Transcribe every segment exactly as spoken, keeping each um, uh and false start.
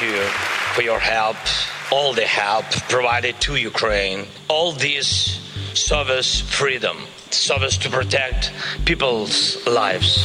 thank you for your help, all the help provided to Ukraine, all this service freedom, service to protect people's lives.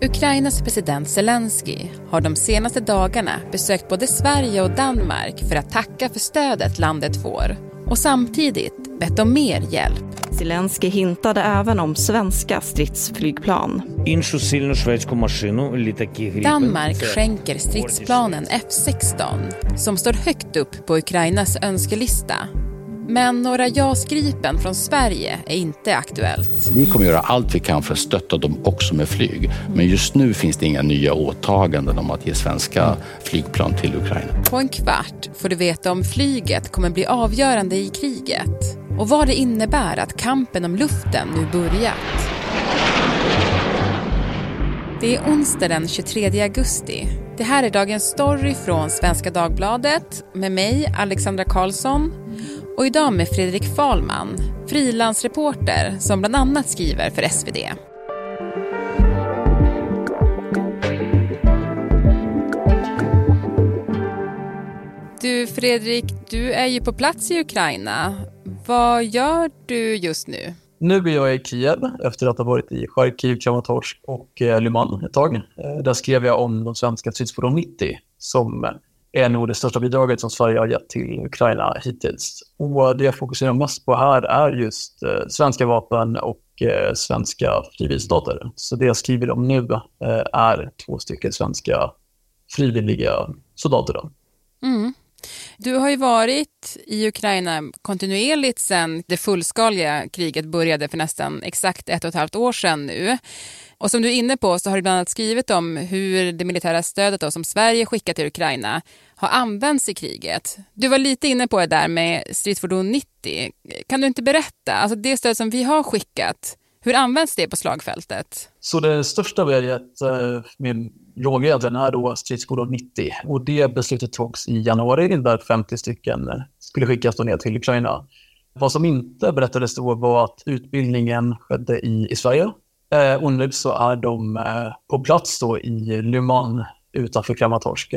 Ukrainas president Zelenskyj har de senaste dagarna besökt både Sverige och Danmark för att tacka för stödet landet får och samtidigt bett om mer hjälp. Zelenskyj hintade även om svenska stridsflygplan. Danmark skänker stridsplanen F sexton som står högt upp på Ukrainas önskelista. Men några JAS Gripen från Sverige är inte aktuellt. Vi kommer göra allt vi kan för att stötta dem också med flyg. Men just nu finns det inga nya åtaganden om att ge svenska flygplan till Ukraina. På en kvart får du veta om flyget kommer bli avgörande i kriget. Och vad det innebär att kampen om luften nu börjat. Det är onsdag den tjugotredje augusti. Det här är dagens story från Svenska Dagbladet med mig, Alexandra Karlsson. Och idag med Fredrik Fahlman, frilansreporter som bland annat skriver för S V D. Du Fredrik, du är ju på plats i Ukraina. Vad gör du just nu? Nu är jag i Kiev efter att ha varit i Kharkiv, Kramatorsk och Lyman ett tag. Där skrev jag om de svenska Stridsfordon nittio som är nog det största bidraget som Sverige har gett till Ukraina hittills. Och det jag fokuserar mest på här är just eh, svenska vapen och eh, svenska frivilligstater. Så det jag skriver om nu eh, är två stycken svenska frivilliga soldater. Då. Mm. Du har ju varit i Ukraina kontinuerligt sedan det fullskaliga kriget började för nästan exakt ett och ett halvt år sedan nu. Och som du är inne på så har du bland annat skrivit om hur det militära stödet då, som Sverige skickat till Ukraina har använts i kriget. Du var lite inne på det där med Stridsfordon nittio. Kan du inte berätta? Alltså det stöd som vi har skickat, hur används det på slagfältet? Så det största vi har gett med råg egentligen är då Stridsfordon nittio. Och det beslutet togs i januari där femtio stycken skulle skickas ner till Ukraina. Vad som inte berättades då var att utbildningen skedde i, i Sverige. Och nu så är de på plats då i Lyman utanför Kramatorsk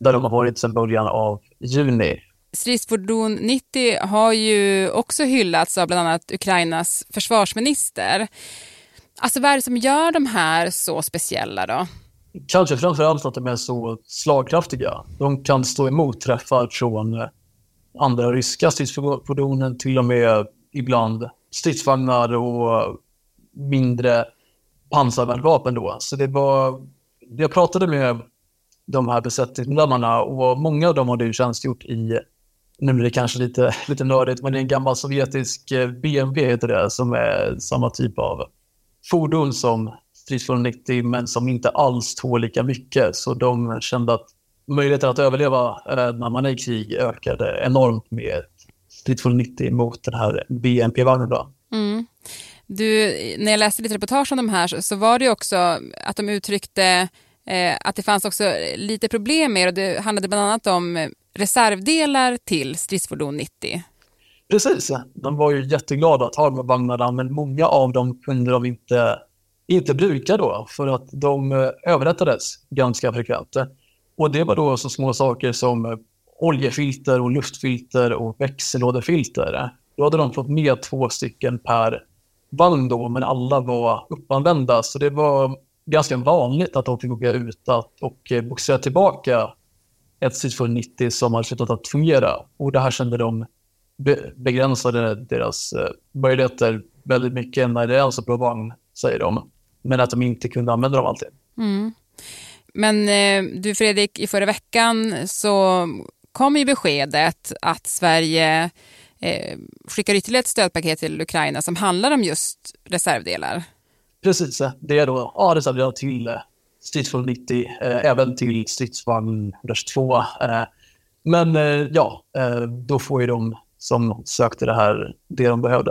där de har varit sedan början av juni. Stridsfordon nittio har ju också hyllats av bland annat Ukrainas försvarsminister. Alltså vad är det som gör de här så speciella då? Kanske framförallt att de är så slagkraftiga. De kan stå emot träffar från andra ryska stridsfordonen, till och med ibland stridsvagnar och mindre pansarvapen då. Så det var, jag pratade med de här besättningsmedlemmarna och många av dem har ju tjänstgjort i, nu blir det kanske lite, lite nördigt, men det är en gammal sovjetisk B M P heter det, som är samma typ av fordon som Stridsfordon nittio men som inte alls tål lika mycket. Så de kände att möjligheten att överleva när man är i krig ökade enormt med Stridsfordon nittio mot den här B M P-vagnen då. Mm. Du, när jag läste lite reportage om de här så var det ju också att de uttryckte eh, att det fanns också lite problem med, och det handlade bland annat om reservdelar till Stridsfordon nittio. Precis, de var ju jätteglada att ha de här vagnarna, men många av dem kunde de inte, inte bruka då för att de överrättades ganska frekvent. Och det var då så små saker som oljefilter och luftfilter och växellådefilter. Då hade de fått med två stycken per vagn då, men alla var uppanvända, så det var ganska vanligt att de fick gå ut och boxera tillbaka ett Stridsfordon nittio som hade slutat att fungera. Och det här kände de be- begränsade deras möjligheter väldigt mycket när det är alltså på vagn, säger de. Men att de inte kunde använda dem alltid. Mm. Men eh, du Fredrik, i förra veckan så kom ju beskedet att Sverige Eh, skickar ytterligare ett stödpaket till Ukraina som handlar om just reservdelar. Precis, det är då ja, reservdelar till eh, Stridsvagn nittio, eh, även till Stridsvagn två. Eh, men eh, ja, eh, då får ju de som sökte det här det de behövde.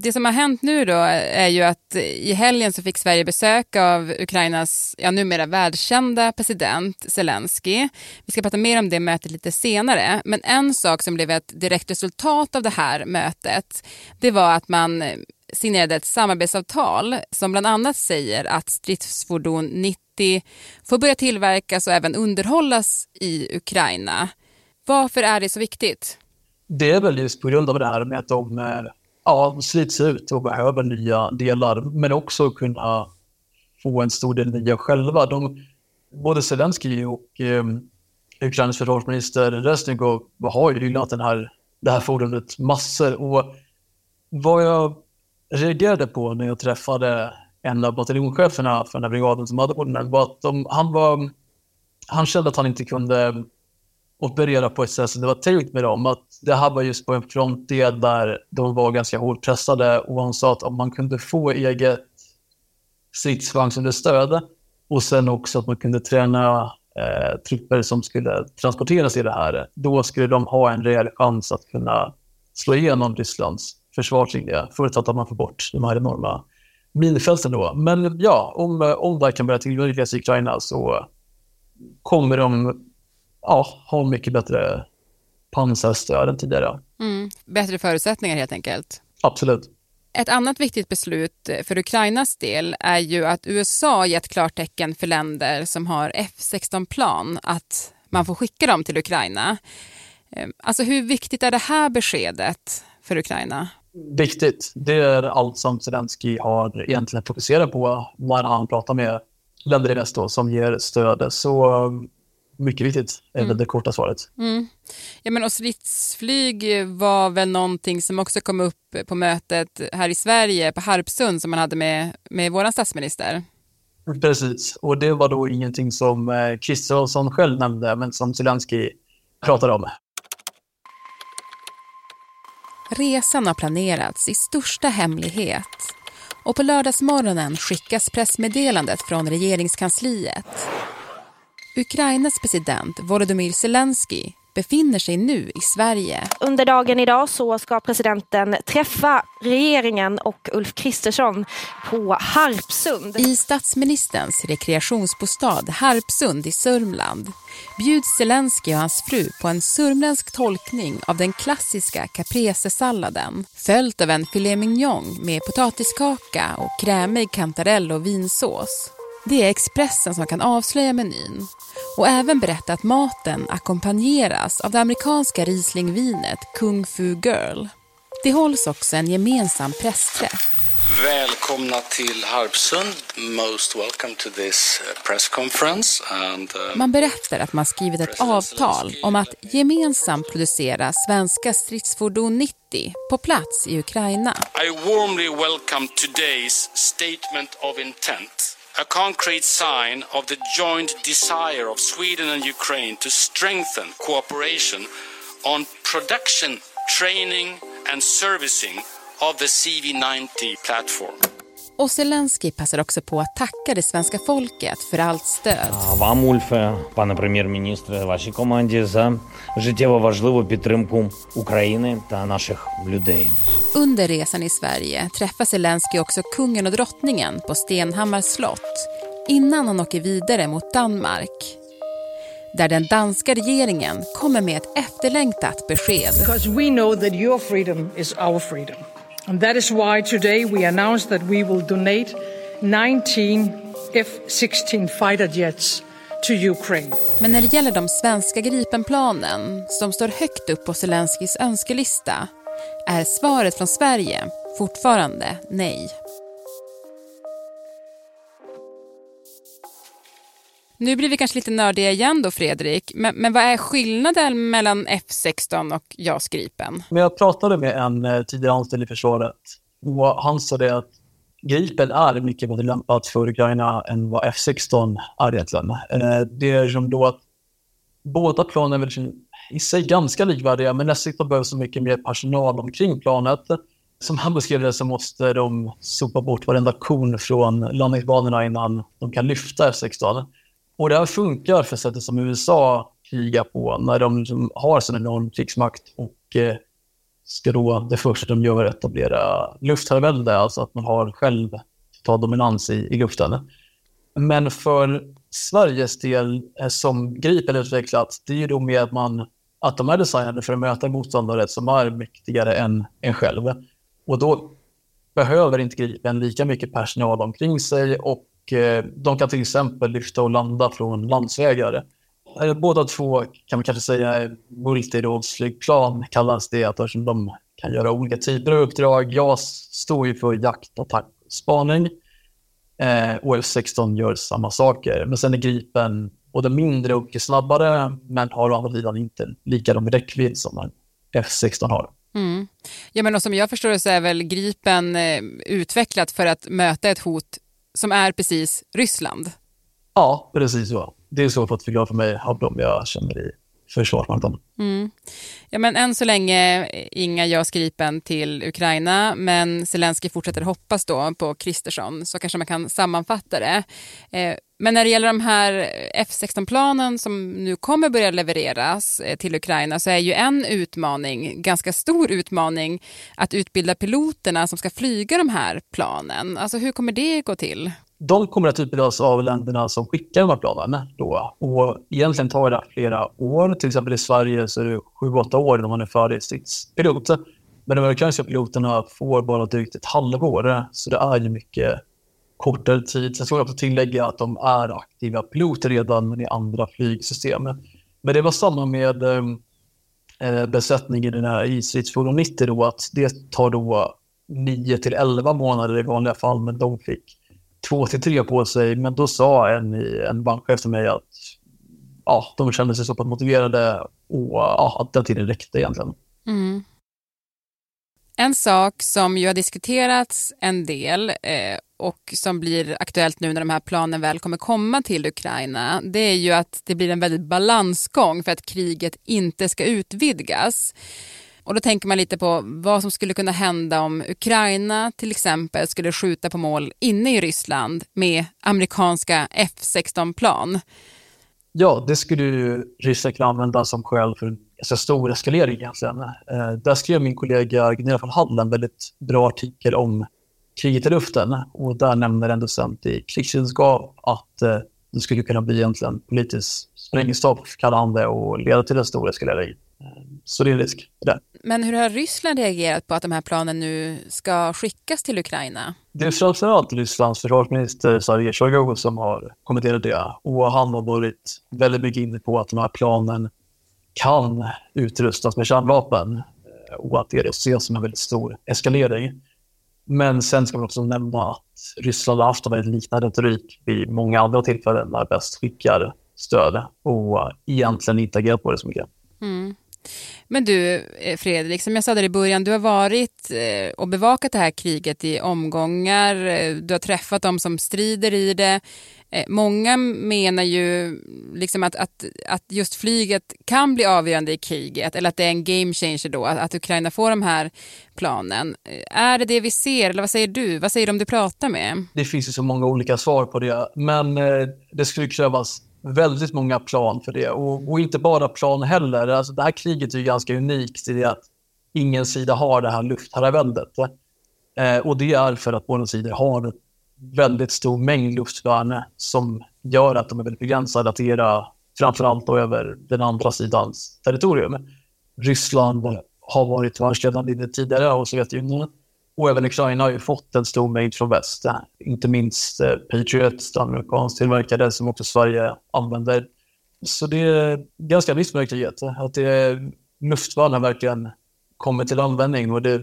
Det som har hänt nu då är ju att i helgen så fick Sverige besök av Ukrainas ja, numera världskända president Zelenskyj. Vi ska prata mer om det mötet lite senare. Men en sak som blev ett direkt resultat av det här mötet, det var att man signerade ett samarbetsavtal som bland annat säger att Stridsfordon nittio får börja tillverkas och även underhållas i Ukraina. Varför är det så viktigt? Det är väl just på grund av det här med att de är Ja, slits ut och behöver nya delar, men också kunna få en stor del nya själva. De, både Zelenskyj och eh, Ukrains försvarsminister Resnikov har ju gillat den här, det här fordonet massor. Och vad jag reagerade på när jag träffade en av bataljonscheferna för den här brigaden som hade ordnat var att de, han, var, han kände att han inte kunde operera på ett sätt som det var tänkt med dem. Att det här var just på en frontdel där de var ganska hårt pressade, och han sa att om man kunde få eget stridsvagn som det stödde, och sen också att man kunde träna eh, trupper som skulle transporteras i det här, då skulle de ha en rejäl chans att kunna slå igenom Rysslands försvarslinje, förutsatt att man får bort de här enorma minfälten då. Men ja, om, om det kan börja tillverkas i Ukraina så kommer de Ja, har mycket bättre pansarstöd än tidigare. Mm, bättre förutsättningar helt enkelt. Absolut. Ett annat viktigt beslut för Ukrainas del är ju att U S A gett klartecken för länder som har F sexton plan att man får skicka dem till Ukraina. Alltså hur viktigt är det här beskedet för Ukraina? Viktigt. Det är allt som Zelenskyj har egentligen fokuserat på när han pratar med länder i väst då, som ger stöd. Så mycket viktigt, även mm. det korta svaret. Mm. Ja, men och stridsflyg var väl någonting som också kom upp på mötet här i Sverige på Harpsund som man hade med, med våran statsminister. Precis, och det var då ingenting som eh, Kristersson själv nämnde, men som Zelenskyj pratade om. Resan har planerats i största hemlighet. Och på lördagsmorgonen skickas pressmeddelandet från regeringskansliet. Ukrainas president Volodymyr Zelenskyj befinner sig nu i Sverige. Under dagen idag så ska presidenten träffa regeringen och Ulf Kristersson på Harpsund. I statsministerns rekreationsbostad Harpsund i Sörmland bjuds Zelenskyj och hans fru på en sörmländsk tolkning av den klassiska caprese-salladen, följt av en filé mignon med potatiskaka och krämig kantarell och vinsås. Det är Expressen som kan avslöja menyn och även berätta att maten ackompanjeras av det amerikanska rislingvinet Kung Fu Girl. Det hålls också en gemensam pressträff. Välkomna till Harpsund. Most welcome to this press conference. And, uh, man berättar att man skrivit ett avtal om att gemensamt producera svenska stridsfordon nittio på plats i Ukraina. I warmly welcome today's statement of intent. A concrete sign of the joint desire of Sweden and Ukraine to strengthen cooperation on production, training and servicing of the C V nittio platform. Och Zelenskyj passar också på att tacka det svenska folket för allt stöd. Вам, Ульфе, пане прем'єр-міністре, вашій команді за життєво важливу підтримку України та наших людей. Under resan i Sverige träffar Zelenskyj också kungen och drottningen på Stenhammars slott innan han åker vidare mot Danmark, där den danska regeringen kommer med ett efterlängtat besked. Because we know that your freedom is our freedom. And that is why today we announced that we will donate nineteen F sixteen fighter jets to Ukraine. Men när det gäller de svenska Gripenplanen som står högt upp på Zelenskyjs önskelista är svaret från Sverige fortfarande nej. Nu blir vi kanske lite nördiga igen då, Fredrik. Men, men vad är skillnaden mellan F sexton och JAS Gripen? Men jag pratade med en tidigare anställd i försvaret och han sa det att Gripen är mycket bättre lämpat för Ukraina än vad F sexton är egentligen. Det är som då att båda planen är i sig ganska likvärdiga, men F sexton behöver så mycket mer personal omkring planet Som han beskrev det så måste de sopa bort varenda kon från landningsbanorna innan de kan lyfta F sexton. Och det här funkar för sättet som U S A krigar på när de har sin enorm krigsmakt och eh, ska då det första de gör är att etablera luftherravälde, alltså att man har själv ta dominans i, i luften. Men för Sveriges del som Gripen utvecklats, det är ju då med att, man, att de är designade för att möta motståndare som är mäktigare än, än själv. Och då behöver inte Gripen lika mycket personal omkring sig och eh, de kan till exempel lyfta och landa från landsvägar. Båda två kan man kanske säga multirollsflygplan kallas det, att de kan göra olika typer av uppdrag. JAS står ju för jakt, attack, spaning. Eh, och F sexton gör samma saker. Men sen är Gripen både mindre och snabbare, men har å andra sidan inte lika de räckvidd som F sexton har. Mm. Ja, men och som jag förstår det så är väl Gripen eh, utvecklat för att möta ett hot som är precis Ryssland. Ja, precis så. Det är svårt att förklara för mig av dem jag känner i Försvarsmakten. Mm. Ja, men än så länge inga JAS Gripen till Ukraina, men Zelenskyj fortsätter hoppas då på Kristersson, så kanske man kan sammanfatta det. Eh, men när det gäller de här F sexton-planen som nu kommer börja levereras till Ukraina, så är ju en utmaning, ganska stor utmaning, att utbilda piloterna som ska flyga de här planen. Alltså hur kommer det gå till? De kommer att utbildas av länderna som skickar de här planen då. Och egentligen tar det flera år. Till exempel i Sverige så är det sju åtta år när man är färdig stridspilot. Men de amerikanska piloterna får bara drygt ett halvår. Så det är ju mycket kortare tid. Sen ska jag också tillägga att de är aktiva piloter redan, men i andra flygsystem. Men det var samma med eh, besättningen i den här i Stridsfordon nittio då. Att det tar då nio till elva månader i vanliga fall, men de fick två till tre på sig, men då sa en, en bankchef till mig att ja, de kände sig så pass motiverade och ja, att den tiden räckte egentligen. Mm. En sak som ju har diskuterats en del eh, och som blir aktuellt nu när de här planen väl kommer komma till Ukraina, det är ju att det blir en väldigt balansgång för att kriget inte ska utvidgas. Och då tänker man lite på vad som skulle kunna hända om Ukraina till exempel skulle skjuta på mål inne i Ryssland med amerikanska F sexton-plan. Ja, det skulle ju Ryssland kunna använda som skäl för en så stor eskalering egentligen. Eh, där skrev min kollega Gunilla von Hall en väldigt bra artikel om kriget i luften. Och där nämner en docent i krigsvetenskap att eh, det skulle kunna bli egentligen politisk sprängstopp kallande och leda till en stor eskalering. Så det är en risk där. Men hur har Ryssland reagerat på att de här planen nu ska skickas till Ukraina? Det är framförallt Rysslands försvarsminister Sergej Sjojgu som har kommenterat det. Och han har varit väldigt mycket inne på att de här planen kan utrustas med kärnvapen. Och att det ses som en väldigt stor eskalering. Men sen ska man också nämna att Ryssland har haft en väldigt liknande retorik vid många andra tillfällen när bäst skickar stöd. Och egentligen inte agerat på det så mycket. Mm. Men du Fredrik, som jag sa där i början, du har varit och bevakat det här kriget i omgångar, du har träffat dem som strider i det. Många menar ju liksom att, att, att just flyget kan bli avgörande i kriget, eller att det är en game changer då, att Ukraina får de här planen. Är det det vi ser, eller vad säger du? Vad säger de du pratar med? Det finns ju så många olika svar på det, men det skulle krävas väldigt många plan för det. Och, och inte bara plan heller. Alltså, det här kriget är ju ganska unikt i det att ingen sida har det här luftherraväldet. Eh, och det är för att båda sidor har en väldigt stor mängd luftvärn som gör att de är väldigt begränsade att era framförallt över den andra sidans territorium. Ryssland var, har varit världsledande i det tidigare och Sovjetunionen. Och även Ukraina har ju fått en stor mängd från väst. Inte minst Patriot, amerikanskt tillverkade, som också Sverige använder. Så det är ganska visst möjligt att det luftvärnet verkligen kommer till användning. Och det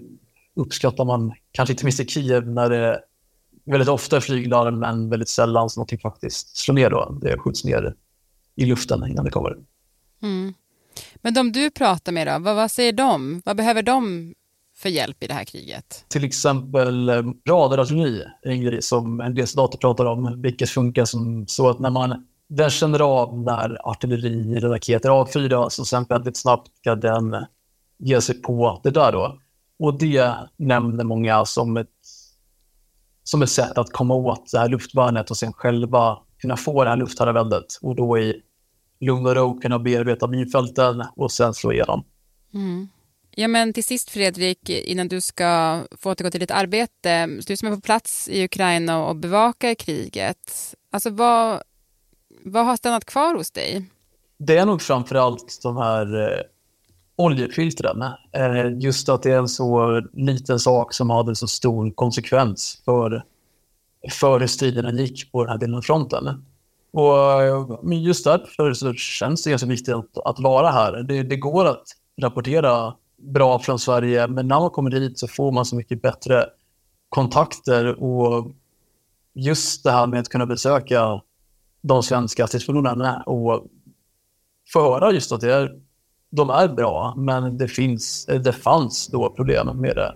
uppskattar man kanske inte minst i Kiev när det väldigt ofta är flyglarm, men väldigt sällan så någonting faktiskt slår ner då. Det skjuts ner i luften innan det kommer. Mm. Men de du pratar med då, vad, vad säger de? Vad behöver de för hjälp i det här kriget? Till exempel radarartilleri är en grej som en del soldater pratar om, vilket funkar som så att när man den känner av när artilleri eller raketer avfyras, så sen väldigt snabbt kan den ge sig på det där då. Och det nämnde många som ett, som ett sätt att komma åt det här luftvärnet och sen själva kunna få det här luftherraväldet. Och då i lugn och ro kunna bearbeta minfälten och sen slå igenom. Mm. Ja, men till sist Fredrik, innan du ska få återgå till ditt arbete, du som är på plats i Ukraina och bevakar kriget, alltså vad, vad har stannat kvar hos dig? Det är nog framförallt de här eh, oljefiltren. Eh, just att det är en så liten sak som hade så stor konsekvens för, för hur striderna gick på den här delen av fronten. Och, men just därför så känns det ganska viktigt att, att vara här. Det, det går att rapportera bra från Sverige, men när man kommer dit så får man så mycket bättre kontakter, och just det här med att kunna besöka de svenska stridsförlonerna och förhöra just att det är, de är bra, men det, finns, det fanns då problem med det.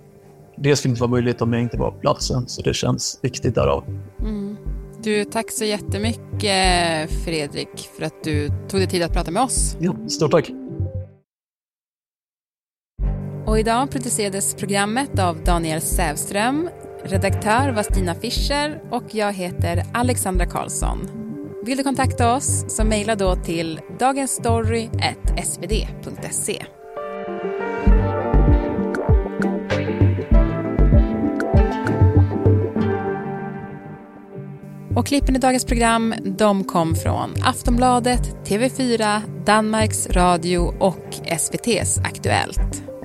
Det skulle inte vara möjligt om jag inte var på platsen, så det känns viktigt därav. Mm. Du, tack så jättemycket Fredrik för att du tog dig tid att prata med oss. Ja, stort tack. Och idag producerades programmet av Daniel Sävström, redaktör var Stina Fischer och jag heter Alexandra Karlsson. Vill du kontakta oss så mejla då till dagensstory at s v d punkt se. Och klippen i dagens program, de kom från Aftonbladet, T V fyra, Danmarks Radio och S V T:s Aktuellt.